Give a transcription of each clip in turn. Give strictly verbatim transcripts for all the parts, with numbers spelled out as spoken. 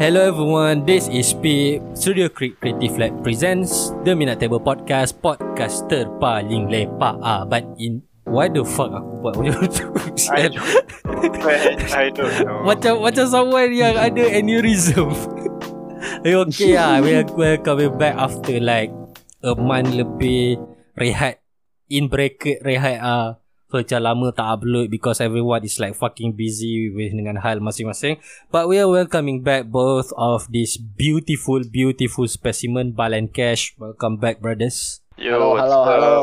Hello everyone, this is Peep. Studio Creative Lab presents The Minat Table Podcast, podcast terpaling lepak abad in... Why the fuck aku buat macam tu? I don't know. Macam, macam someone yang ada aneurysm. Okay lah, we are coming back after like a month lebih rehat. In bracket rehat ah. So macam lama tak upload because everyone is like fucking busy with dengan hal masing-masing. But we are welcoming back both of these beautiful, beautiful specimen, Bal and Kash. Welcome back, brothers. Yo, hello, hello, hello.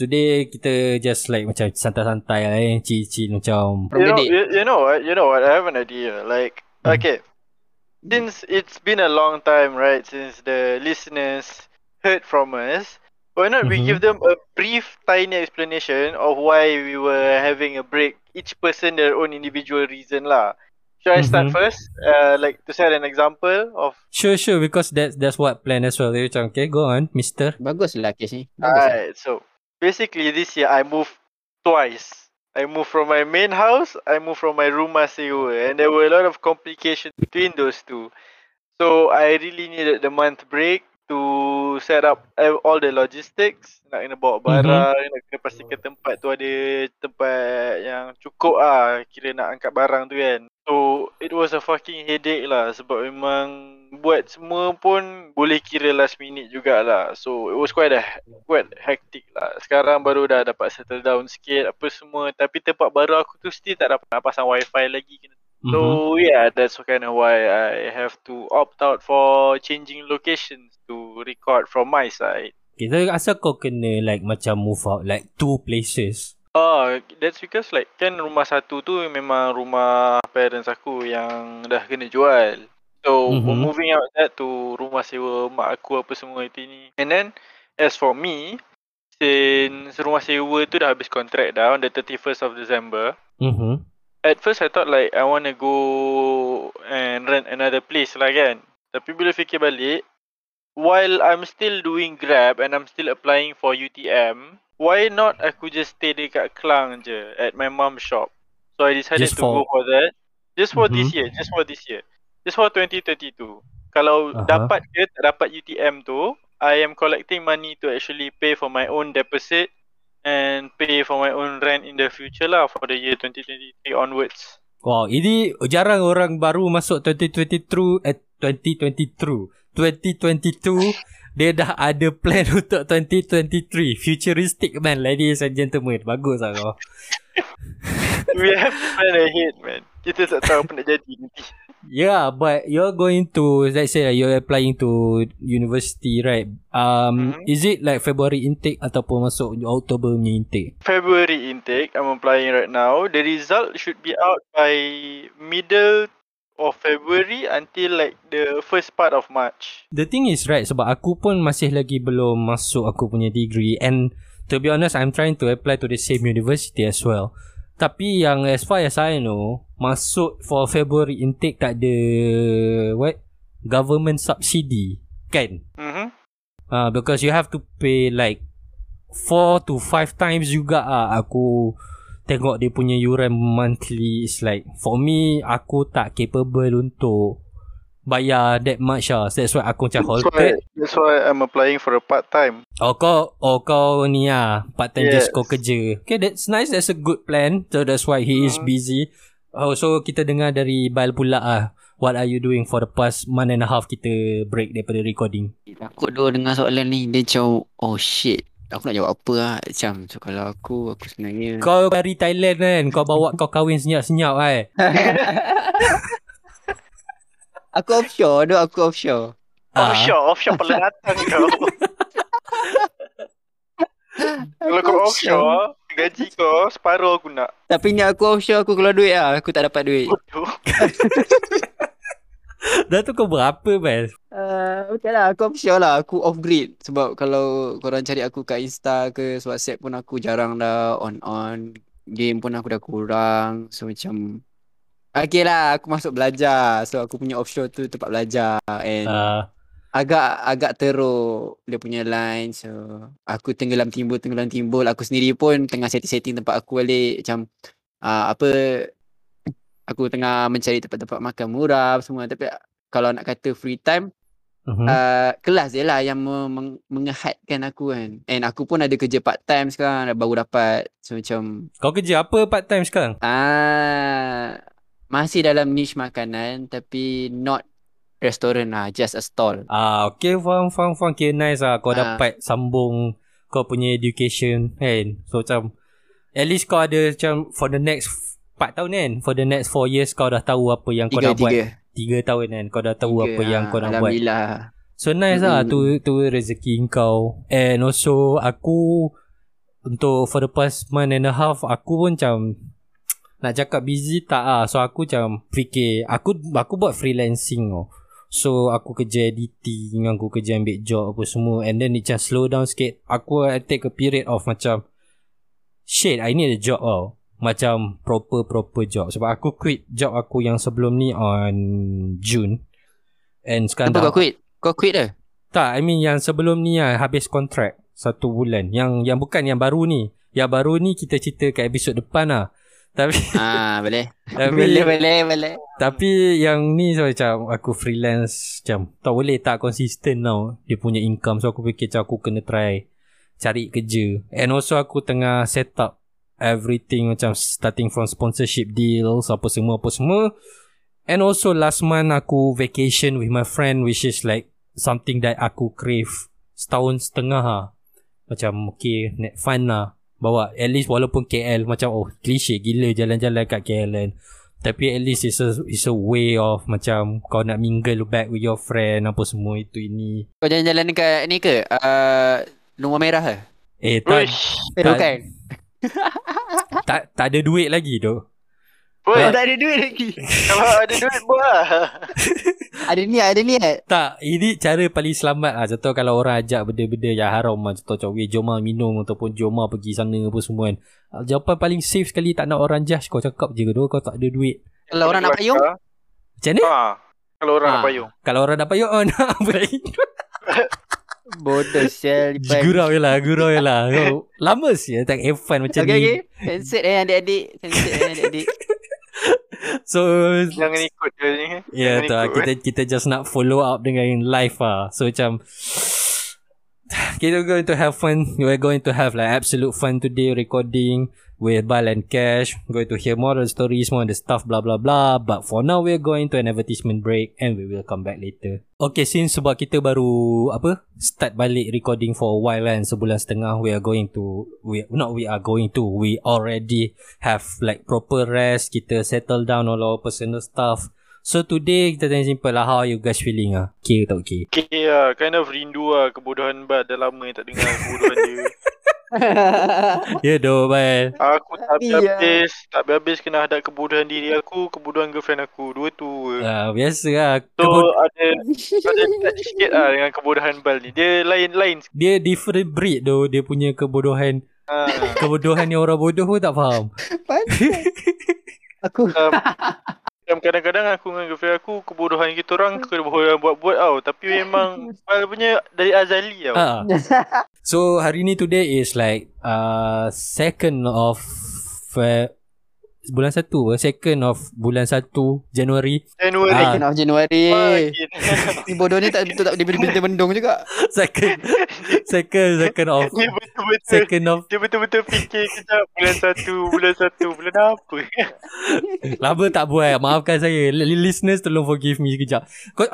Today kita just like macam santai-santai lah eh. Cik-cik macam you know, you, you know what, you know what, I have an idea. Like, hmm. okay, since it's been a long time, right, since the listeners heard from us, why not we mm-hmm. give them a brief, tiny explanation of why we were having a break. Each person their own individual reason lah. Should I start mm-hmm. first? Uh, like to set an example of. Sure, sure. Because that's that's what plan as well. Okay, go on, Mister. Bagus lah kes ni. Alright, so basically this year I moved twice. I moved from my main house. I moved from my rumah sewa, and there were a lot of complications between those two. So I really needed the month break to set up all the logistics. Nak kena bawa barang, mm-hmm. nak kena pastikan tempat tu ada tempat yang cukup ah, kira nak angkat barang tu kan. So it was a fucking headache lah, sebab memang buat semua pun boleh kira last minute jugalah. So it was quite a, quite hectic lah. Sekarang baru dah dapat settle down sikit apa semua, tapi tempat baru aku tu still tak dapat nak pasang wifi lagi kena. Mm-hmm. So yeah, that's kind of why I have to opt out for changing locations to record from my side. Okay, so asal kau kena like macam move out like two places? Oh, that's because like kan rumah satu tu memang rumah parents aku yang dah kena jual. So mm-hmm. moving out that to rumah sewa mak aku apa semua itu ni. And then as for me, since rumah sewa tu dah habis kontrak dah on the thirty-first of December. Mhm. At first I thought like I want to go and rent another place lah kan. Tapi bila fikir balik, while I'm still doing Grab and I'm still applying for U T M, why not aku just stay dekat Klang je at my mom's shop. So I decided just to for... go for that. Just for mm-hmm. this year, just for this year. Just for twenty thirty-two. Kalau uh-huh. dapat ke tak dapat U T M tu, I am collecting money to actually pay for my own deposit and pay for my own rent in the future lah, for the year twenty twenty-three onwards. Wow, ini jarang orang baru masuk twenty twenty-two at twenty twenty-two twenty twenty-two dia dah ada plan untuk twenty twenty-three. Futuristic man, ladies and gentlemen. Bagus lah kau. We have to plan ahead, man. Kita tak tahu apa nak jadi nanti. Yeah, but you're going to, let's say you're applying to university, right? Um, mm-hmm. Is it like February intake ataupun masuk October punya intake? February intake, I'm applying right now. The result should be out by middle of February until like the first part of March. The thing is right, sebab aku pun masih lagi belum masuk aku punya degree. And to be honest, I'm trying to apply to the same university as well. Tapi yang as far as I know, masuk for February intake tak ada what? Government subsidy, kan? Mm-hmm. Uh, because you have to pay like four to five times juga ah. Aku tengok dia punya U R A M monthly. It's like, for me, aku tak capable untuk bayar that much lah. That's why aku macam halted. That's why I'm applying for a part-time. Oh, kau, oh, kau ni lah. Part-time yes. Just kau kerja. Okay, that's nice. That's a good plan. So, that's why he mm-hmm. is busy. Oh, so kita dengar dari Bal pula ah. What are you doing for the past month and a half kita break daripada recording? Takut dulu dengar soalan ni. Dia jauh. Oh shit, aku nak jawab apa lah. Macam so, kalau aku, aku sebenarnya kau dari Thailand kan. Kau bawa kau kahwin senyap-senyap kan. Aku offshore dulu. Aku offshore ah. Offshore Offshore perlengatan kau. Kalau kau offshore, gaji kau separuh aku nak. Tapi ni aku offshore, aku keluar duit lah. Aku tak dapat duit. Dah tu kau berapa, Bal? Uh, Betul lah, aku offshore lah. Aku off-grid. Sebab kalau korang cari aku kat Insta ke WhatsApp pun aku jarang dah on-on. Game pun aku dah kurang. So macam okay lah, aku masuk belajar. So aku punya offshore tu tempat belajar. And uh. Agak agak teruk dia punya line. So aku tenggelam timbul Tenggelam timbul Aku sendiri pun tengah setting-setting tempat aku balik. Macam uh, apa, aku tengah mencari tempat-tempat makan murah semua. Tapi kalau nak kata free time, uh-huh. uh, kelas je lah yang meng- mengehatkan aku kan. And aku pun ada kerja part time sekarang, baru dapat. So macam, kau kerja apa part time sekarang? Ah, uh, masih dalam niche makanan, tapi not restoran lah, just a stall. Ah, okay, faham, faham, faham. Okay, nice lah. Kau ah. dapat sambung kau punya education kan. So macam, at least kau ada macam for the next empat tahun kan, for the next four years kau dah tahu apa yang kau tiga, nak tiga. buat. Tiga tahun kan, kau dah tahu tiga, apa ah, yang kau nak buat. So nice mm-hmm. lah, tu, tu rezeki kau. And also aku, untuk for the past month and a half, aku pun macam nak cakap busy tak ah, so aku macam fikir, aku aku buat freelancing oh. So aku kerja editing, aku kerja ambil job apa semua. And then it just slow down sikit. Aku I take a period of macam, shit, I need a job oh. Macam proper proper job. Sebab aku quit job aku yang sebelum ni on June. And sekarang apa dah, kau quit? Kau quit dah? Tak, I mean yang sebelum ni lah, habis kontrak satu bulan. Yang yang bukan yang baru ni. Yang baru ni kita cerita kat episod depan lah. Tapi ah boleh. Tapi, boleh boleh boleh. Tapi yang ni so, macam aku freelance macam tak boleh, tak konsisten tau dia punya income. So aku fikir macam aku kena try cari kerja. And also aku tengah set up everything macam starting from sponsorship deals apa semua apa semua. And also last month aku vacation with my friend, which is like something that aku crave setahun setengah ha. Macam okay, net fun lah. Bawa at least walaupun K L macam oh cliche gila jalan-jalan kat K L kan, tapi at least it's a, it's a way of macam kau nak mingle back with your friend apa semua itu ini. Kau jalan-jalan dekat ni ke? Uh, Lumba Merah ke? Eh tak, tak, tak, tak tak ada duit lagi tu. Oh, tak ada duit lagi. Kalau ada duit buat. Ada ni, ada ni. Tak, ini cara paling selamat lah. Contoh kalau orang ajak benda-benda yang haram lah. Contoh macam jom lah minum ataupun jom lah pergi sana apa semua kan. Jawapan paling safe sekali, tak nak orang judge, kau cakap je kau kau tak ada duit. Kalau orang nak payung macam ni? Ha, kalau orang ha, nak payung. Kalau orang nak payung oh, nak berain. Bodoh sial. Gurau je lah, gurau je lah. Lama sial tak have fun macam okay, ni. Okay. Sensit eh adik-adik. Sensit eh adik-adik. So jangan ikut dia ni. Ya yeah, kita kita just nak follow up dengan live ah. So macam kita going to have fun. We're going to have like absolute fun today recording with Bal and Kash. We're going to hear more of the stories, more of the stuff, blah blah blah. But for now we're going to an advertisement break and we will come back later. Okay, since sebab kita baru apa start balik recording for a while and sebulan setengah, we are going to we not we are going to we already have like proper rest. Kita settle down all our personal stuff. So today kita tanya simple lah, how you guys feeling ah? Okay tak okay? Okay lah, kind of rindu lah kebodohan Bal. Dah lama tak dengar kebodohan dia. Ya doh Bal, aku tak habis-habis tak habis kena hadap kebodohan diri aku, kebodohan girlfriend aku. Dua tu ah, biasa lah. So Kebod- ada ada touch sikit lah dengan kebodohan Bal ni. Dia lain-lain, dia different breed doh. Dia punya kebodohan ah. Kebodohan yang orang bodoh pun tak faham. Aku um, kadang-kadang aku dengan girlfriend aku, kebodohan kita orang kebodohan buat-buat tau. Tapi memang Bal punya dari azali tau. uh. So hari ni today is like uh, second of uh, bulan satu second of bulan satu Januari Januari uh. second of Januari. Ni bodoh ni tak betul tak diberi-beri mendung juga. Second Second Second of dia betul-betul, second of dia betul-betul fikir kejap. Bulan satu Bulan satu bulan apa. Lama tak buat. Maafkan saya, listeners, tolong forgive me kejap.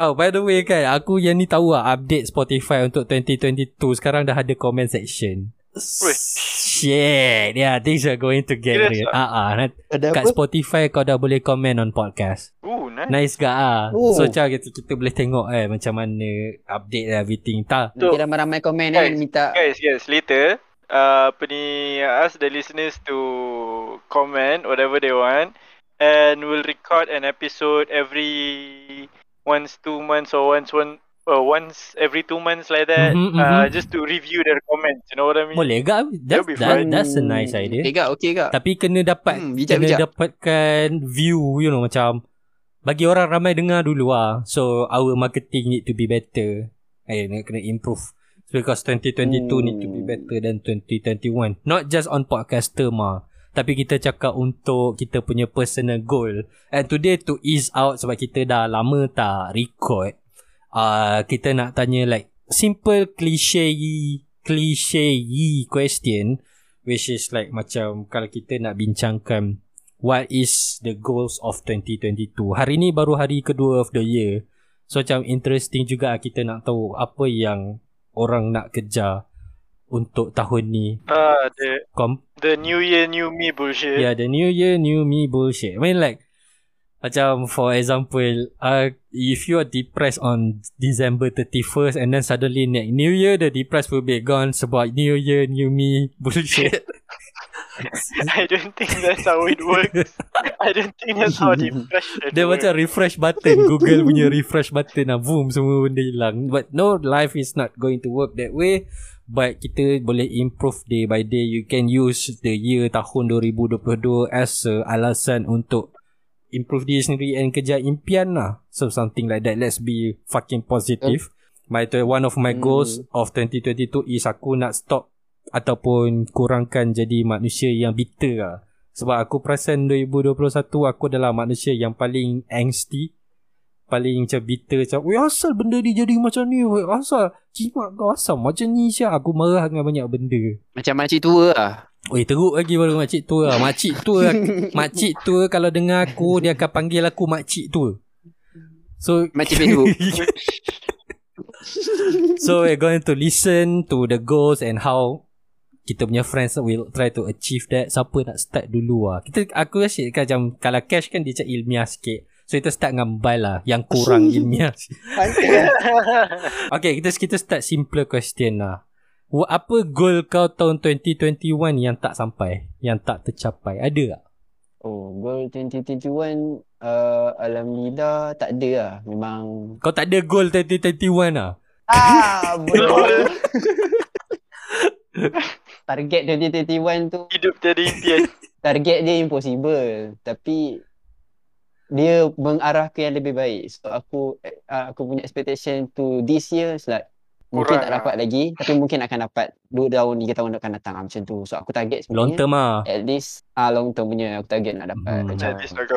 Oh, by the way kan, aku yang ni tahu lah update Spotify untuk twenty twenty-two. Sekarang dah ada comment section. Shit. Yeah, things are going to get real. Ah, kat Spotify kau dah boleh comment on podcast. Ooh, nice. Nice gak ah. So macam kita, kita boleh tengok eh macam mana update everything. Tak. So, kita ramai-ramai komen eh minta. Guys, guys, later uh, apa ni, ask the listeners to comment whatever they want and we'll record an episode every once two months or once one Uh, once every two months like that, mm-hmm, uh, mm-hmm. just to review their comments, you know what I mean? Boleh gak? That's, that, that's a nice idea. Okay gak, okay gak. Tapi kena dapat, hmm, bijak, kena bijak. dapatkan view, you know, macam bagi orang ramai dengar dulu lah. So our marketing need to be better. Eh, kena improve. Because twenty twenty-two hmm. need to be better than twenty twenty-one. Not just on podcaster mah, tapi kita cakap untuk kita punya personal goal. And today to ease out, sebab kita dah lama tak record, uh, kita nak tanya like simple cliche-y, cliche-y question, which is like macam kalau kita nak bincangkan what is the goals of twenty twenty-two. Hari ni baru hari kedua of the year, so macam interesting juga kita nak tahu apa yang orang nak kejar untuk tahun ni. Ah, the, Com- the new year new me bullshit. Yeah, the new year new me bullshit. I mean like macam for example, uh, if you are depressed on December thirty-first and then suddenly next new year the depressed will be gone sebab new year new me bullshit. I don't think that's how it works. I don't think that's how depression dia works. Macam refresh button, Google punya refresh button lah, boom, semua benda hilang. But no, life is not going to work that way. But kita boleh improve day by day. You can use the year tahun twenty twenty-two as a alasan untuk improve diri sendiri and kejar impian lah. So something like that. Let's be fucking positive. My One of my goals mm. of twenty twenty-two is aku nak stop ataupun kurangkan jadi manusia yang bitter lah. Sebab aku perasan twenty twenty-one aku adalah manusia yang paling angsty, paling macam bitter, macam weh asal benda ni jadi macam ni, weh asal jimat kau asam macam ni siap. Aku marah dengan banyak benda macam makcik tua lah. Weh teruk lagi baru makcik tua lah. Makcik tua makcik tua kalau dengar aku dia akan panggil aku makcik tua. So makcik bedu. So we're going to listen to the goals and how kita punya friends will try to achieve that. Siapa nak start dulu lah? Kita, aku asyik kan macam kalau Cash kan dia macam ilmiah sikit, so kita start dengan Bal lah yang kurang ilmiah. Okay, kita kita start simple question lah. Apa goal kau tahun twenty twenty-one yang tak sampai, yang tak tercapai? Ada tak? Oh, goal twenty twenty-one, uh, alhamdulillah tak ada lah. Memang kau tak ada goal twenty twenty-one lah? Ah, betul. Target twenty twenty-one tu hidup dari impian. Target dia impossible, tapi dia mengarah ke yang lebih baik. So aku uh, aku punya expectation to this year is like mungkin tak dapat lah lagi, tapi mungkin akan dapat dua tahun tiga tahun akan datang lah, macam tu. So aku target long term ah, at least ah long term punya aku target nak dapat hmm. macam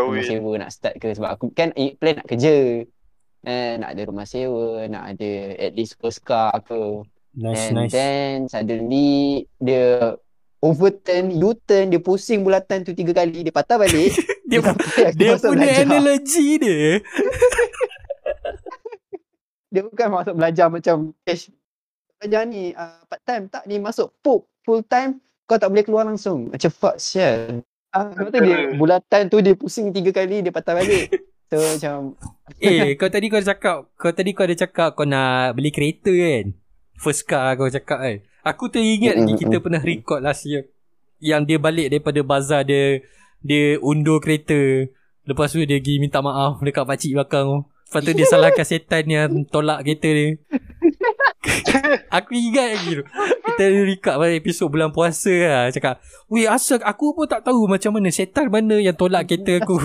rumah sewa nak start ke, sebab aku kan plan nak kerja, eh, nak ada rumah sewa, nak ada at least first car ke. Nice, and nice. Then suddenly dia overturn, U-turn, dia pusing bulatan tu tiga kali, dia patah balik. Dia, dia, dia punya analogi dia. Dia bukan masuk belajar macam Cash belajar ni uh, part time, tak ni masuk full, full time kau tak boleh keluar langsung. Macam fuck sial. Ah, uh, dia bulatan tu dia pusing tiga kali, dia patah balik. So macam eh kau tadi kau cakap, kau tadi kau ada cakap kau nak beli kereta kan? First car kau cakap kan. Aku teringat lagi kita pernah record last year yang dia balik daripada bazar, dia dia undur kereta, lepas tu dia pergi minta maaf dekat pakcik belakang. Lepas tu dia salahkan setan yang tolak kereta dia. Aku ingat lagi tu. Kita record pada episod bulan puasa lah. Cakap weh asal aku pun tak tahu macam mana setan mana yang tolak kereta aku.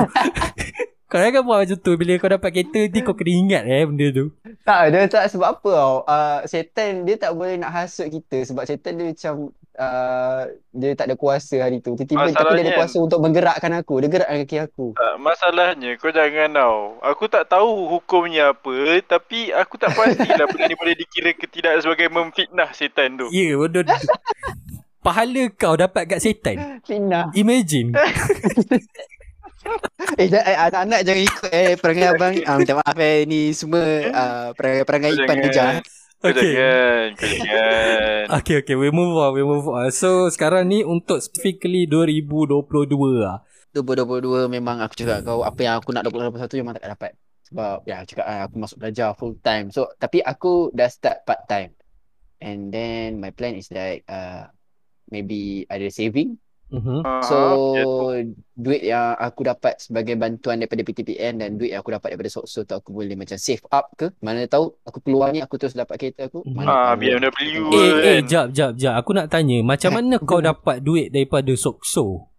Kau kan buat macam tu. Bila kau dapat kereta nanti kau kena ingat eh benda tu. Tak, dia tak sebab apa tau. Uh, setan dia tak boleh nak hasut kita. Sebab setan dia macam uh, dia tak ada kuasa hari tu. Tiba-tiba tapi dia ada kuasa untuk menggerakkan aku. Dia gerakkan kaki aku. Uh, masalahnya kau jangan tau. Aku tak tahu hukumnya apa. Tapi aku tak pastilah benda ni boleh dikira ke tidak sebagai memfitnah setan tu. Ya, yeah, bodoh. Pahala kau dapat kat setan. Fitnah. Imagine. Eh, anak-anak jangan ikut eh perangai abang. Ah, minta maaf eh ni semua uh, perangai-perangai Ipan kejar. Okay. Okay, okay, we move on, we move on. So sekarang ni untuk specifically twenty twenty-two lah. twenty twenty-two memang aku cakap kau apa yang aku nak twenty twenty-one memang tak dapat. Sebab ya cakap aku masuk belajar full time. So tapi aku dah start part time. And then my plan is like uh, maybe ada saving. Mm-hmm. So duit yang aku dapat sebagai bantuan daripada P T P T N dan duit yang aku dapat daripada Sokso tu aku boleh macam save up ke. Mana tahu aku keluar ni aku terus dapat kereta aku. Mana ah, B M W. Eh, eh jap jap jap aku nak tanya macam mana kau dapat duit daripada Sokso?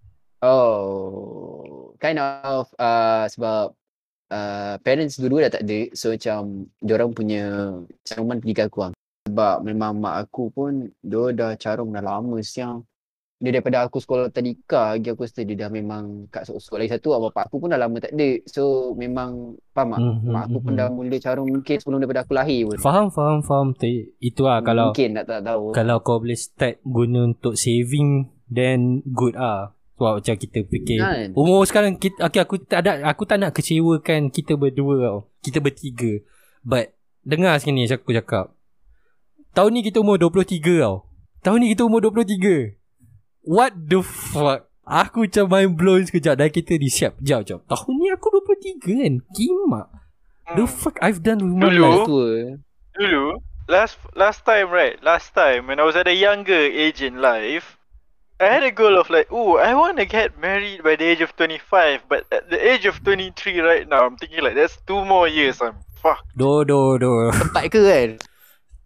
Oh, kind of uh, sebab uh, parents dulu dah tak ada. So macam diorang punya caruman pergi ke aku. Sebab memang mak aku pun dia dah carung dah lama siang. dia daripada aku sekolah tadika lagi aku study, dah memang kat Sokso lagi satu. Abang aku pun dah lama tak ada, so memang faham tak? Mm-hmm. Mak aku pun dah mula carung mungkin sebelum daripada aku lahir pun. Faham, faham, faham. Itulah kalau mungkin tak, tak tahu. Kalau kau boleh start guna untuk saving, then good ah. Sebab macam kita fikir kan? Umur sekarang kita, okay, aku tak ada, aku tak nak kecewakan kita berdua tau. Kita bertiga. But dengar sikit ni aku cakap. Tahun ni kita umur dua puluh tiga tau. Tahun ni kita umur dua puluh tiga. What the fuck? Aku macam mind blown sekejap. Dan kita ni siap jauh jauh. Tahun ni aku dua puluh tiga kan. Kimak. Hmm. The fuck I've done with my life. Dulu Dulu Last last time right Last time when I was at a younger age in life, I had a goal of like, ooh, I want to get married by the age of twenty-five. But at the age of twenty-three right now, I'm thinking like, that's two more years. I'm fucked. Do, do, do. Tempat ke kan?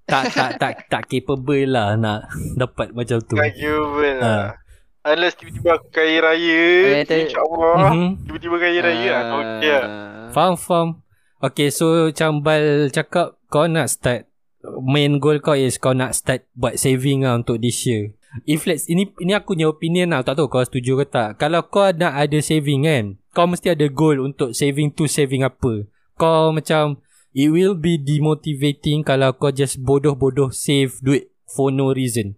Tak, tak, tak, tak capable lah nak dapat macam tu. Tak capable lah. Ha. Unless tiba-tiba aku kaya raya, insyaAllah. Mm-hmm. Tiba-tiba kaya raya, uh... okay lah. Faham, faham. Okay, so macam Bal cakap, kau nak start, main goal kau is kau nak start buat saving lah untuk this year. If let's, ini ini aku punya opinion lah, tak tahu kau setuju ke tak. Kalau kau nak ada saving kan, kau mesti ada goal untuk saving tu, saving apa. Kau macam, it will be demotivating kalau kau just bodoh-bodoh save duit for no reason.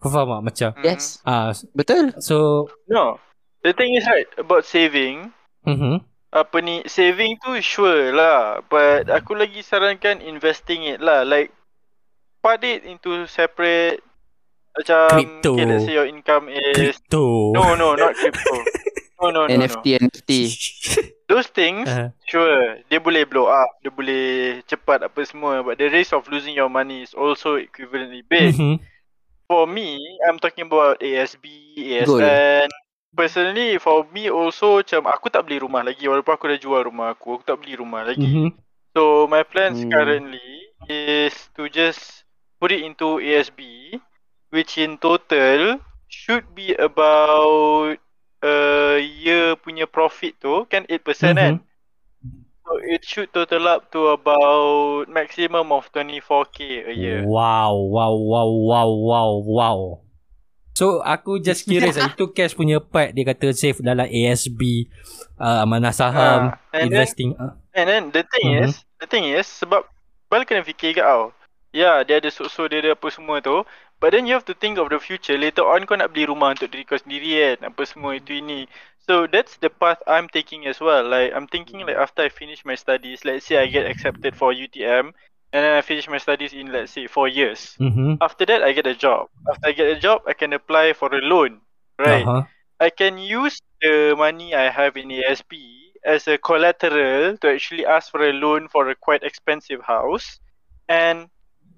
Kau faham tak macam? Yes. Ah, betul. So no, the thing is right about saving, mm-hmm. apa ni, saving tu sure lah, but aku lagi sarankan investing it lah. Like part it into separate. Macam crypto. Okay, let's say your income is crypto. No, no, not crypto. No, no, no. N F T, no. N F T. Those things, uh-huh. sure, dia boleh blow up, dia boleh cepat apa semua, but the risk of losing your money is also equivalently big. Mm-hmm. For me, I'm talking about A S B, A S N. Good. Personally, for me also, macam aku tak beli rumah lagi. Walaupun aku dah jual rumah aku, aku tak beli rumah lagi. Mm-hmm. So, my plans mm. currently is to just put it into A S B. Which in total should be about uh, year punya profit tu kan eight percent mm-hmm. kan. So it should total up to about maximum of twenty-four k a year. Wow, wow, wow, wow, wow, wow. So aku just curious itu Cash punya part dia kata save dalam A S B, uh, amanah saham, uh, and investing. Then, and then the thing mm-hmm. is, the thing is sebab balik kena fikir kat kau. Ya, yeah, dia ada Sokso, dia ada apa semua tu. But then you have to think of the future. Later on kau nak beli rumah untuk diri kau sendiri kan. Apa semua itu ini. So that's the path I'm taking as well. Like I'm thinking like after I finish my studies, let's say I get accepted for U T M, and then I finish my studies in let's say four years. Mm-hmm. After that I get a job. After I get a job, I can apply for a loan. Right? Uh-huh. I can use the money I have in A S B as a collateral to actually ask for a loan for a quite expensive house. And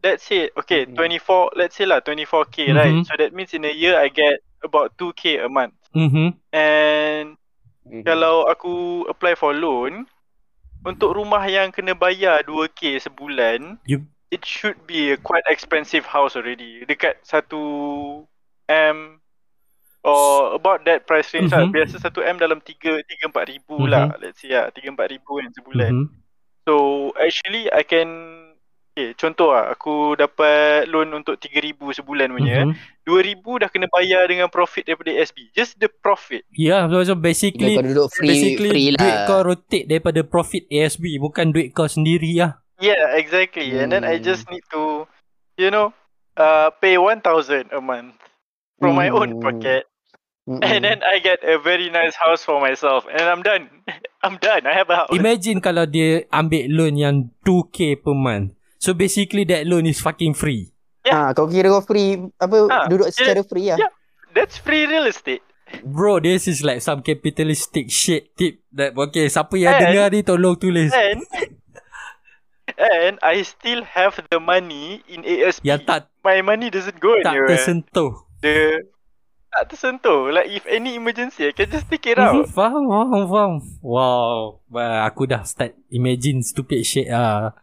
let's say, okay, twenty-four, let's say lah twenty-four k, mm-hmm. right? So that means in a year, I get about two k a month. Mm-hmm. And mm-hmm. kalau aku apply for loan, untuk rumah yang kena bayar two k sebulan, you... it should be a quite expensive house already. Dekat one M or about that price range mm-hmm. lah. Biasa one M dalam three to four ribu mm-hmm. lah. Let's say lah, three to four ribu kan sebulan. Mm-hmm. So actually, I can... Okay, contoh lah, aku dapat loan untuk three thousand sebulan punya, mm-hmm. two thousand dah kena bayar dengan profit daripada S B. Just the profit. Ya, yeah, so basically, yeah, free, basically free lah. Duit kau rotate daripada profit A S B, bukan duit kau sendiri lah. Yeah, exactly. Hmm. And then I just need to, you know, uh, pay one thousand a month from hmm. my own pocket. Mm-mm. And then I get a very nice house for myself. And I'm done. I'm done. I have a house. Imagine kalau dia ambil loan yang two k per month. So basically that loan is fucking free. Yeah. Ha, kau kira kau free apa ha, duduk secara yeah, free lah. Yeah. That's free real estate. Bro, this is like some capitalistic shit tip that okay, siapa yang and, dengar ni tolong tulis. And, and I still have the money in A S B. Yang tak, my money doesn't go tak anywhere. Tak tersentuh. The tak tersentuh. Like if any emergency, I can just take it out. Faham, faham, faham. Wow, bah, aku dah start imagine stupid shit ah.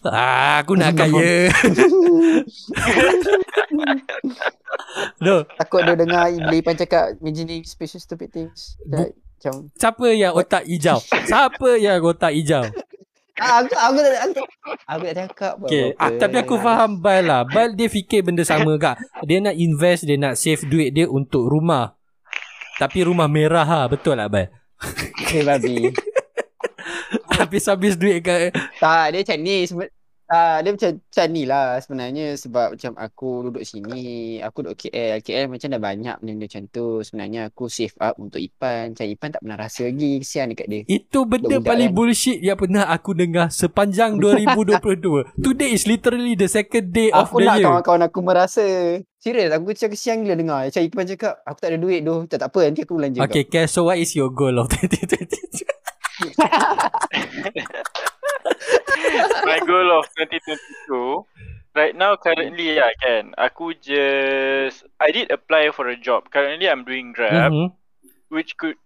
Ah, aku nak kaya. No. Takut dia dengar Iman cakap imagining special stupid things. Like, macam... Siapa yang otak hijau? Siapa yang otak hijau? Aku aku tak aku, aku tak cakap apa. Okay. Ah, tapi aku faham Bal lah. Bal dia fikir benda sama gak. Dia nak invest, dia nak save duit dia untuk rumah. Tapi rumah merah ha, betul lah Bal. Okay, babi. Habis-habis duit kat. Tak, dia macam ni. Ah, dia macam, macam ni lah sebenarnya. Sebab macam aku duduk sini, aku duduk K L. K L macam dah banyak benda macam tu. Sebenarnya aku save up untuk Ipan. Macam Ipan tak pernah rasa lagi. Kesian dekat dia. Itu benda budak paling kan. Bullshit yang pernah aku dengar sepanjang dua ribu dua puluh dua. Today is literally the second day of aku the year. Aku nak kawan-kawan aku merasa. Serius, aku macam kesian gila dengar. Macam Ipan cakap, aku tak ada duit tu. Tak, tak apa, nanti aku belanja. Okay, Cash, so what is your goal of twenty twenty-two? My goal of twenty twenty-two right now currently lah kan, aku just I did apply for a job. Currently I'm doing Grab, mm-hmm. which could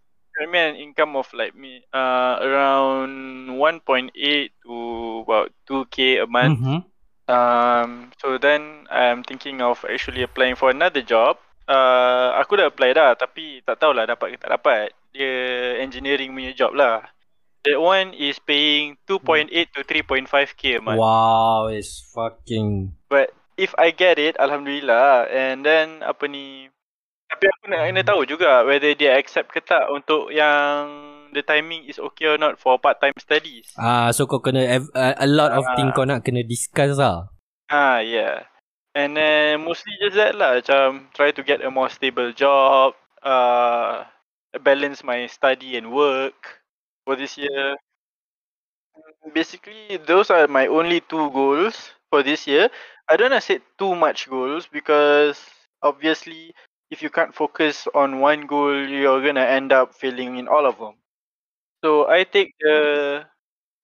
earn me an income of like me uh, around one point eight to about two K a month. Mm-hmm. Um, so then I'm thinking of actually applying for another job. Uh, aku dah apply dah tapi tak tahulah dapat ke tak dapat. Dia engineering punya job lah. That one is paying two point eight to three point five K a month. Wow, it's fucking. But if I get it, alhamdulillah. And then apa ni? Tapi aku nak kena tahu juga whether dia accept ke tak untuk yang the timing is okay or not for part-time studies. Ah, so kau kena uh, a lot of ah. thing kau nak kena discuss lah. Ah, yeah. And then mostly just that lah. Macam try to get a more stable job. Uh, balance my study and work. For this year, basically those are my only two goals for this year. I don't want to set too much goals because obviously if you can't focus on one goal, you're going to end up failing in all of them. So I take the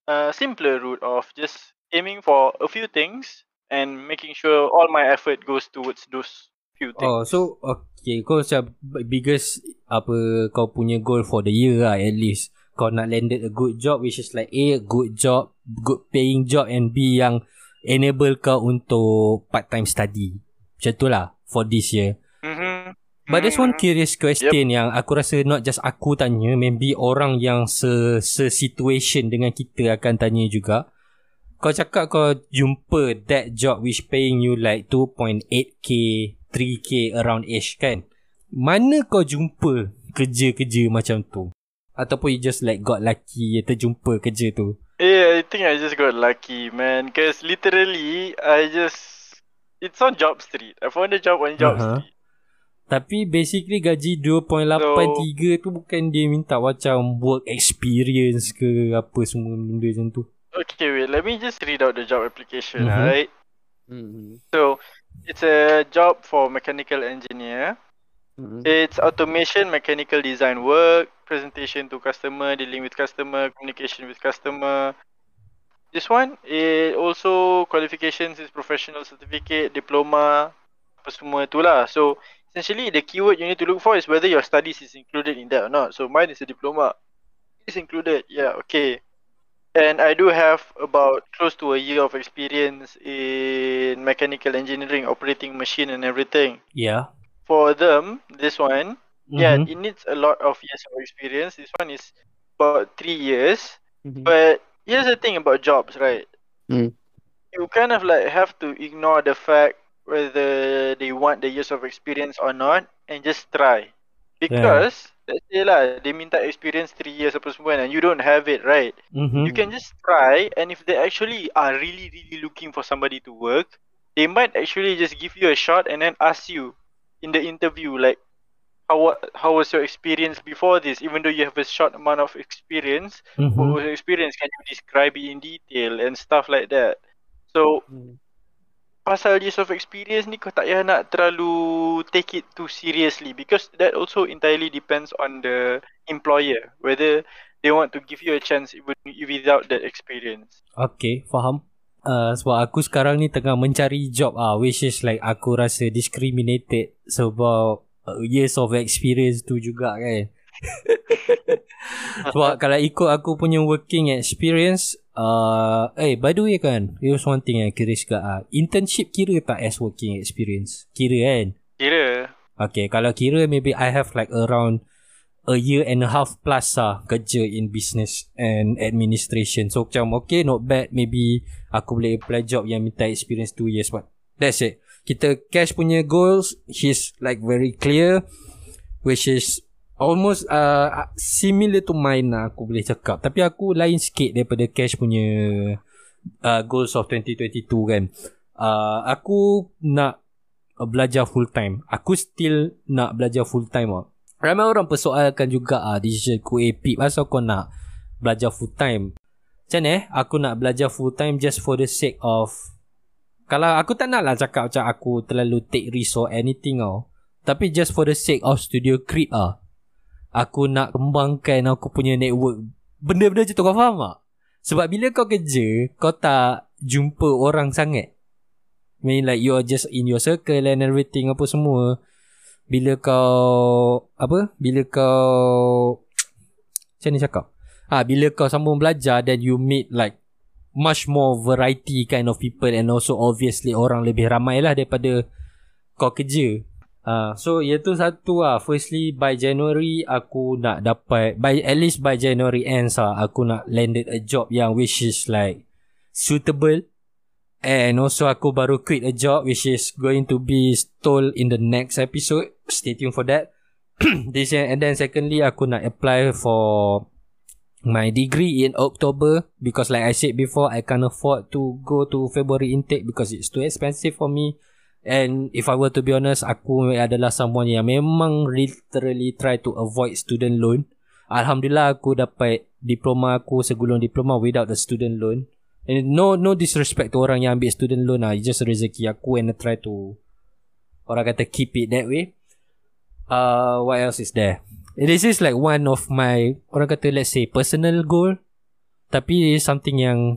uh, simpler route of just aiming for a few things and making sure all my effort goes towards those few things. Oh, so okay, kau macam biggest apa kau punya goal for the year lah, at least. Kau nak landed a good job, which is like A, good job, good paying job, and B, yang enable kau untuk part-time study. Macam tu lah for this year. Mm-hmm. But there's one curious question, yep, yang aku rasa not just aku tanya, maybe orang yang se-situation dengan kita akan tanya juga. Kau cakap kau jumpa that job which paying you like two point eight K, three K around age kan? Mana kau jumpa kerja-kerja macam tu? Ataupun you just like got lucky, terjumpa kerja tu? Yeah, I think I just got lucky, man. Because literally, I just... It's on JobStreet. I found a job on JobStreet. Uh-huh. Tapi basically gaji two point eight three so, tu bukan dia minta macam work experience ke apa semua benda macam tu. Okay, wait. Let me just read out the job application, uh-huh. alright? Uh-huh. So, it's a job for mechanical engineer. Uh-huh. It's automation, mechanical design work, presentation to customer, dealing with customer, communication with customer. This one, it also qualifications is professional certificate, diploma, apa semua tu lah. So essentially the keyword you need to look for is whether your studies is included in that or not. So mine is a diploma. It's included, yeah, okay. And I do have about close to a year of experience in mechanical engineering, operating machine and everything. Yeah. For them, this one, yeah, mm-hmm. it needs a lot of years of experience. This one is about three years. Mm-hmm. But here's the thing about jobs, right? Mm. You kind of like have to ignore the fact whether they want the years of experience or not and just try. Because, yeah. let's say lah, they minta experience three years apa semua and you don't have it, right? Mm-hmm. You can just try, and if they actually are really, really looking for somebody to work, they might actually just give you a shot and then ask you in the interview, like, How, how was your experience before this? Even though you have a short amount of experience, mm-hmm. what was your experience? Can you describe it in detail and stuff like that? So, mm-hmm. pasal years of experience ni kau tak payah nak terlalu take it too seriously because that also entirely depends on the employer, whether they want to give you a chance even without that experience. Okay, faham. Uh, sebab aku sekarang ni tengah mencari job ah, which is like aku rasa discriminated sebab years of experience tu juga kan. Sebab kalau ikut aku punya working experience, uh, eh by the way kan, here's one thing yang curious ke, uh, internship kira tak as working experience? Kira kan? Kira. Okay, kalau kira maybe I have like around a year and a half plus lah kerja in business and administration. So macam okay, not bad, maybe aku boleh apply job yang minta experience two years. But that's it. Kita Kash punya goals, he's like very clear, which is almost uh, similar to mine lah, aku boleh cakap. Tapi aku lain sikit daripada Kash punya uh, goals of twenty twenty-two kan. uh, Aku nak belajar full time. Aku still nak belajar full time lah. Ramai orang persoalkan juga ah decision ku Peep, asal kau nak belajar full time. Macam ni eh, aku nak belajar full time just for the sake of, kalau aku tak nak lah cakap macam aku terlalu take risk or anything tau, tapi just for the sake of Studio Creep ah. Aku nak kembangkan aku punya network. Benda-benda je tu, kau faham tak? Sebab bila kau kerja, kau tak jumpa orang sangat. I mean like you are just in your circle and everything apa semua. Bila kau apa? Bila kau macam ni cakap? Ah, ha, bila kau sambung belajar, then you meet like much more variety kind of people, and also obviously orang lebih ramai lah daripada kau kerja. Ah, ha, so iaitu satu ah. Firstly, by January aku nak dapat, by at least by January ends ah, aku nak landed a job yang which is like suitable. And also aku baru quit a job which is going to be told in the next episode. Stay tuned for that. This year. And then secondly, aku nak apply for my degree in October, because like I said before, I can't afford to go to February intake because it's too expensive for me. And if I were to be honest, aku adalah someone yang memang literally try to avoid student loan. Alhamdulillah aku dapat diploma aku, segulung diploma without the student loan. And no no disrespect to orang yang ambil student loan lah, it's just rezeki aku, and I try to, orang kata, keep it that way. Uh, what else is there? This is like one of my, orang kata, let's say personal goal. Tapi it's something yang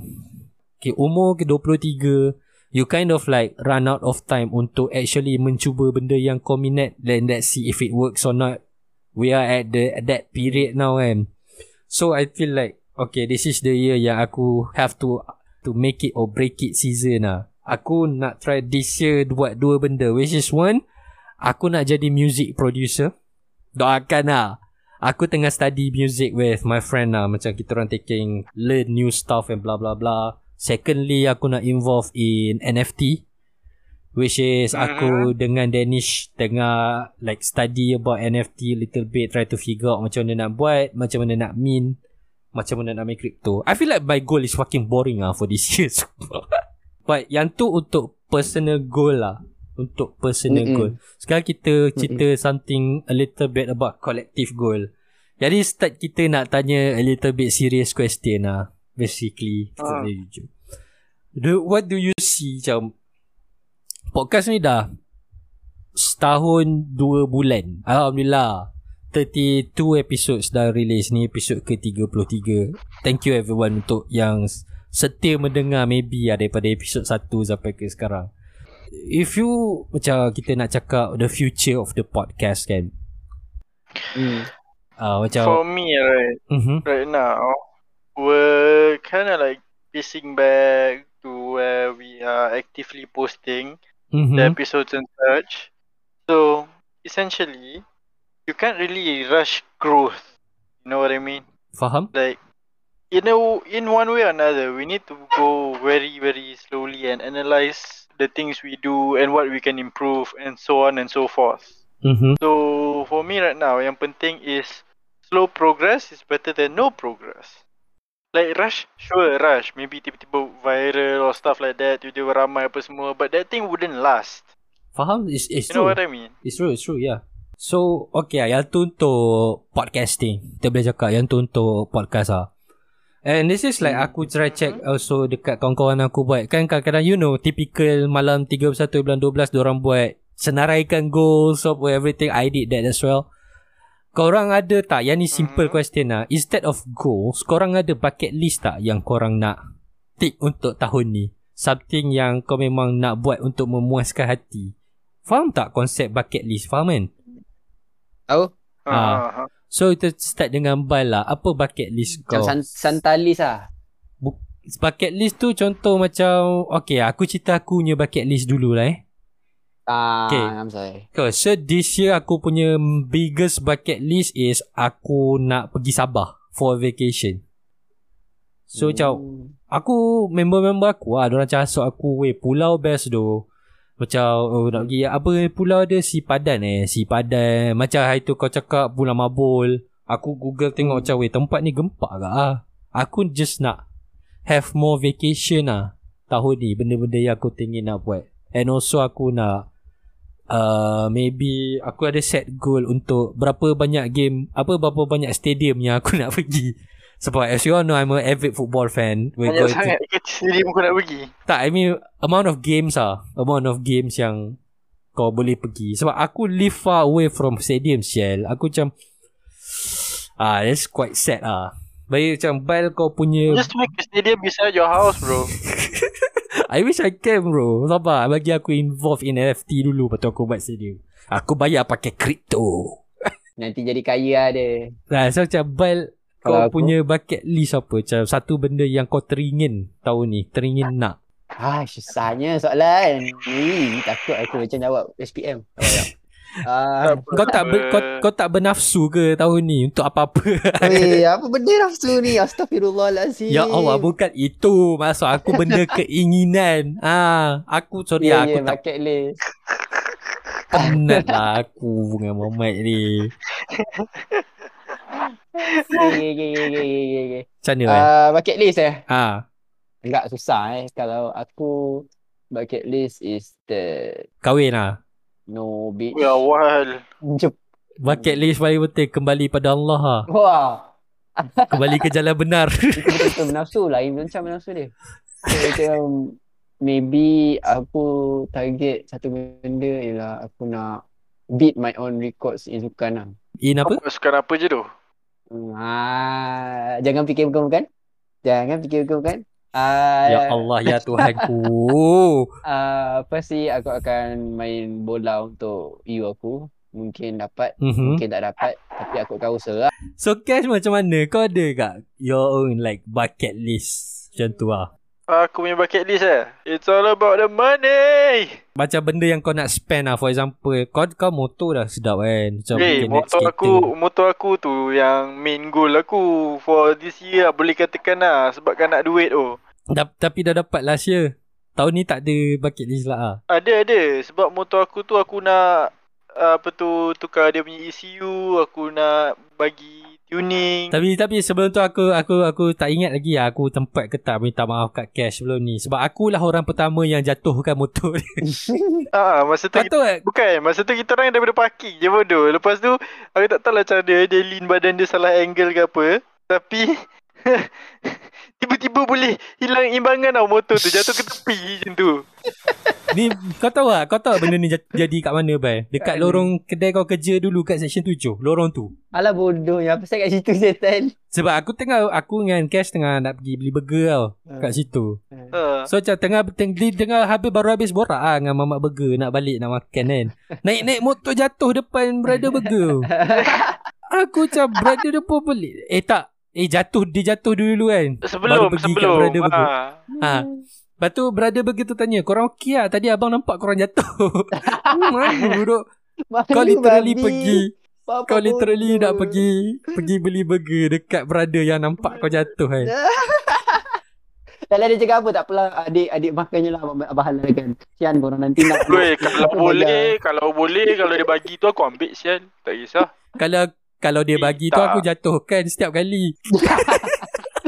okay, umur ke dua puluh tiga, you kind of like run out of time untuk actually mencuba benda yang kau minat, then let's see if it works or not. We are at the at that period now kan. So I feel like okay, this is the year yang aku have to to make it or break it season lah. Aku nak try this year buat dua benda, which is one, aku nak jadi music producer. Doakan lah. Aku tengah study music with my friend lah, macam kita orang taking, learn new stuff and blah blah blah. Secondly, aku nak involve in N F T, which is aku dengan Danish tengah like study about N F T little bit, try to figure out macam mana nak buat, macam mana nak mint, macam mana nak make crypto. I feel like my goal is fucking boring ah for this year. But yang tu untuk personal goal lah, untuk personal Mm-mm. goal. Sekarang kita cerita Mm-mm. something a little bit about collective goal. Jadi start kita nak tanya a little bit serious question lah, basically. Kita boleh jujur. What do you see macam podcast ni dah setahun dua bulan, alhamdulillah. thirty-two episodes dah release. Ni episode ke tiga puluh tiga. Thank you everyone untuk yang setia mendengar, maybe lah, daripada episode satu sampai ke sekarang. If you, macam kita nak cakap the future of the podcast kan, mm. uh, macam for me right, mm-hmm. right now we're kind of like pacing back to where we are actively posting mm-hmm. the episodes and such. So essentially you can't really rush growth. You know what I mean? Faham? Like, you know, in one way or another, we need to go very, very slowly and analyze the things we do and what we can improve and so on and so forth. Mm-hmm. So, for me right now, yang penting is slow progress is better than no progress. Like, rush, sure, rush. Maybe tiba-tiba viral or stuff like that, tiba-tiba ramai apa semua, but that thing wouldn't last. Faham? It's, it's you true. You know what I mean? It's true, it's true, yeah. So, okay lah, yang tu untuk podcasting. Kita boleh cakap yang tu untuk podcast lah. And this is like aku try check also dekat kawan-kawan aku buat. Kan kadang-kadang you know, typical malam tiga puluh satu bulan dua belas diorang buat senaraikan goals of everything. I did that as well. Korang ada tak, yang ni simple question lah, instead of goals, korang ada bucket list tak yang korang nak tick untuk tahun ni? Something yang kau memang nak buat untuk memuaskan hati. Faham tak konsep bucket list? Faham kan? Tahu? Oh. Ha. So kita start dengan Bal lah. Apa bucket list kau? Macam Santa list lah. Bu- bucket list tu contoh macam, okay, aku cerita aku punya bucket list dulu lah eh. Ah, okay. I'm sorry. So this year aku punya biggest bucket list is aku nak pergi Sabah for vacation. So macam mm. aku member-member aku ah, diorang casuk aku, weh pulau best doh. Macam oh, nak pergi apa pulau dia Si Padan eh, Si Padan. Macam hari tu kau cakap Pulau Mabul, aku Google tengok mm. macam weh tempat ni gempak ke ah. Aku just nak have more vacation ah tahun ni, benda-benda yang aku ingin nak buat. And also aku nak Uh, maybe aku ada set goal untuk berapa banyak game, apa berapa banyak stadium yang aku nak pergi. Sebab as you all know I'm an avid football fan. Banyak sangat to... stadium aku nak pergi. Tak, I mean amount of games ah, amount of games yang kau boleh pergi. Sebab aku live far away from stadium sial. Aku macam ah, that's quite sad ah. Bagi macam Bal kau punya, just make a stadium beside your house bro. I wish I can bro. Sabar, bagi aku involve in N F T dulu, lepas tu aku buat stadium. Aku bayar pakai kripto. Nanti jadi kaya ada. Nah, so macam Bal, kau aku punya bucket list apa? Macam satu benda yang kau teringin tahun ni, teringin nak. Ah, susahnya soalan ni. Takut aku macam jawab S P M. uh, kau tak ber, kau, kau tak bernafsu ke tahun ni untuk apa-apa? Weh, apa benda nafsu ni? Astaghfirullahalazim. Ya Allah, bukan itu maksud aku, benda keinginan. Ah, aku sorry yeah, aku yeah, tak bucket list. Penatlah aku dengan Muhammad ni. Okay, okay, okay, okay, okay. Macam mana? Uh, bucket list eh? Ha. Enggak susah eh. Kalau aku, bucket list is the... Kahwin lah? No, bitch. Ya, wal. Bucket list paling penting, kembali pada Allah lah. Wah. Kembali ke jalan benar. Kita menafsu lah. Macam menafsu dia. So, maybe aku target satu benda ialah aku nak beat my own records in sukan lah. In apa? Sukan apa je tu? Ah, jangan fikir bukan-bukan. Jangan fikir bukan-bukan. Ah, ya Allah, ya Tuhanku. Ah, pasti aku akan main bola untuk E U aku. Mungkin dapat, mm-hmm. mungkin tak dapat, tapi aku akan usaha lah. So Kash macam mana? Kau ada tak your own like bucket list macam tu lah? Aku punya bucket list eh, it's all about the money. Macam benda yang kau nak spend lah. For example, kau, kau motor dah sedap kan. Macam hey, motor aku skating. Motor aku tu yang main goal aku for this year, boleh katakan lah. Sebab kan nak duit tu. Da- Tapi dah dapat last year. Tahun ni tak ada bucket list lah. Ada ada. Sebab motor aku tu aku nak apa tu, tukar dia punya E C U. Aku nak bagi tuning. Tapi tapi sebelum tu aku aku aku tak ingat lagi lah aku tempat ke tak, minta maaf kat Cash sebelum ni. Sebab akulah orang pertama yang jatuhkan motor dia. Ah, masa tu kita, tak... bukan masa tu kita orang daripada parking je bodoh. Lepas tu aku tak tahu lah cara dia, dia lean badan dia salah angle ke apa. Tapi tiba-tiba boleh hilang imbangan tau motor tu, jatuh ke tepi macam tu. Ni kau tahu tak, kau tahu benda ni jadi kat mana Bai? Dekat lorong kedai kau kerja dulu kat section tujuh, lorong tu. Alah bodoh, apa pasal kat situ setan? Sebab aku tengah, aku dengan Cash tengah nak pergi beli burger tau uh. kat situ. Uh. So macam tengah, tengah, tengah habis, baru habis borak lah dengan Muhammad Burger, nak balik nak makan kan. Naik-naik motor jatuh depan Brother Burger. Aku macam Brother dia pun boleh. Eh tak, eh jatuh, dia jatuh dulu kan. Sebelum, baru pergi sebelum kat Brother uh. Burger. Ha. Lepas tu Brother Burger tu tanya, korang okey lah? Tadi abang nampak korang jatuh. Malu duduk. Kau literally babi. pergi Papa Kau literally bodoh. nak pergi Pergi beli burger dekat brother yang nampak kau jatuh kan. Kalau dia cakap apa, takpelah adik, adik makannya lah, abang halalkan. Sian korang nanti nak. Weh, kalau boleh baga. Kalau boleh, kalau dia bagi tu aku ambil sian. Tak kisah. Kalau kalau dia bagi tak. tu aku jatuhkan setiap kali.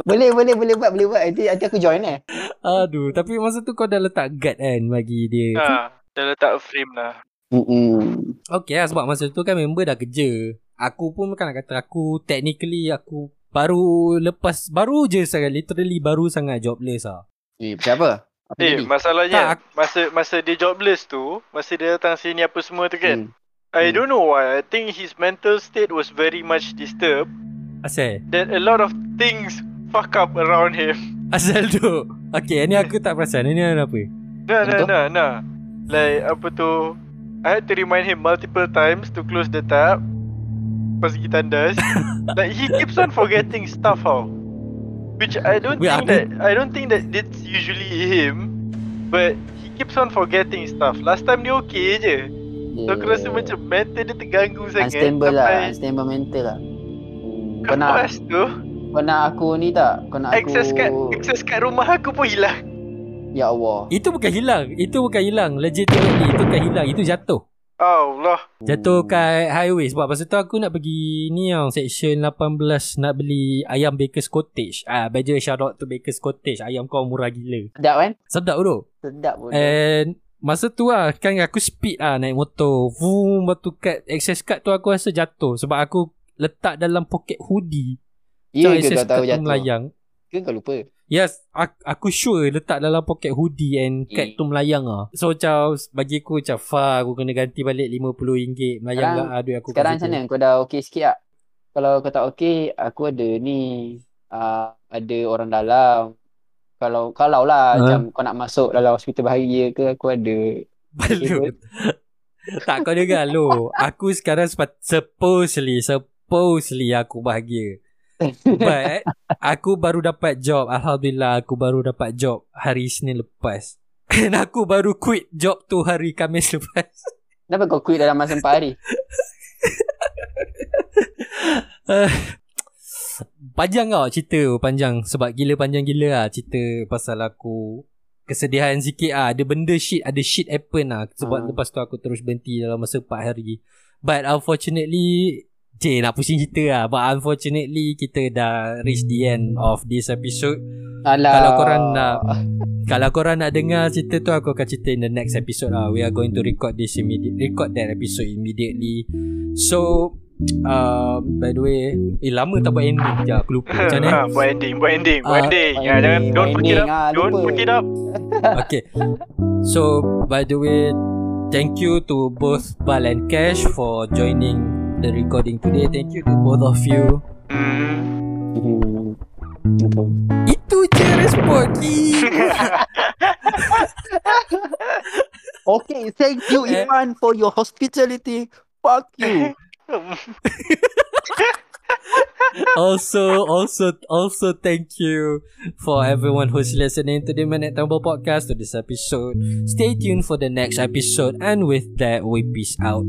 Boleh, boleh, boleh buat, boleh buat. Nanti, nanti aku join eh. Aduh, tapi masa tu kau dah letak guard kan bagi dia. Ha, dah letak frame lah. Mm-mm. Okay lah, sebab masa tu kan member dah kerja. Aku pun kan nak kata aku, technically aku baru lepas, baru je sangat, literally baru sangat jobless lah. Eh, macam apa? apa eh, jadi? Masalahnya, tak, aku... masa masa dia jobless tu, masa dia datang sini apa semua tu kan. Mm. I mm. don't know why, I think his mental state was very much disturbed. Asal? That a lot of things fuck up around him. Asal tu? Okay, ni aku tak perasan. Ini ada apa? Nah, nah, nah, nah. Like, apa tu? I had to remind him multiple times to close the tab. Pas pergi tandas. Like, he keeps on forgetting stuff, how? Which I don't Wait, think aku... that I don't think that it's usually him. But he keeps on forgetting stuff. Last time dia okay je, yeah. So aku rasa macam mental dia terganggu sangat. Unstable lah, unstable mental lah. Kau nak tu, kau nak aku ni tak? Kau nak aku access kat, access kat rumah aku pun hilang. Ya Allah. Itu bukan hilang, itu bukan hilang. Legit theory, itu bukan hilang, itu jatuh. Allah. Jatuh kat highway. Sebab masa tu aku nak pergi ni yang section lapan belas, nak beli ayam Baker's Cottage. Ah, baju shout out to Baker's Cottage. Ayam kau murah gila. Sedap kan? Sedap tu. Sedap pun. And masa tu lah kan aku speed ah naik motor. Vroom, batu kat access card tu aku rasa jatuh sebab aku letak dalam poket hoodie. Ya, yeah, so, kau tahu jatuh. Melayang. Ke kau lupa? Yes, aku, aku sure letak dalam poket hoodie and kad tu melayang ah. So macam bagi aku macam far aku kena ganti balik lima puluh ringgit melayang sekarang, lah duit aku. Sekarang macam mana? Kau dah okey sikit tak? Kalau kau tak okey, aku ada ni uh, ada orang dalam. Kalau kalau lah huh? Macam kau nak masuk dalam hospital bahaya ke, aku ada. Balut. Tak kau dengar lo. Aku sekarang supposedly supposedly aku bahagia. But aku baru dapat job. Alhamdulillah aku baru dapat job hari Isnin lepas. Dan aku baru quit job tu hari Khamis lepas. Kenapa kau quit dalam masa empat hari? uh, Panjang tau cerita tu. Panjang. Sebab gila panjang gila lah cerita pasal aku. Kesedihan sikit lah. Ada benda shit, ada shit happen lah. Sebab hmm. lepas tu aku terus berhenti dalam masa empat hari. But unfortunately J, nak pusing cerita lah. But unfortunately kita dah reach the end of this episode. Alah. Kalau korang nak Kalau korang nak dengar cerita tu, aku akan cerita in the next episode lah. We are going to record this immediately, record that episode immediately. So uh, by the way, eh lama tak buat ending je, aku lupa macam mana. Buat ending Buat ending Buat ending uh, yeah, jangan, Don't fuck it up ah, Don't fuck it up Okay. So by the way, thank you to both Bal and Kash for joining the recording today. Thank you to both of you. Itu je respon. Okay, thank you Iman for your hospitality. Fuck you. Also Also Also thank you for everyone who's listening to the Minat Table Podcast, to this episode. Stay tuned for the next episode. And with that, we peace out.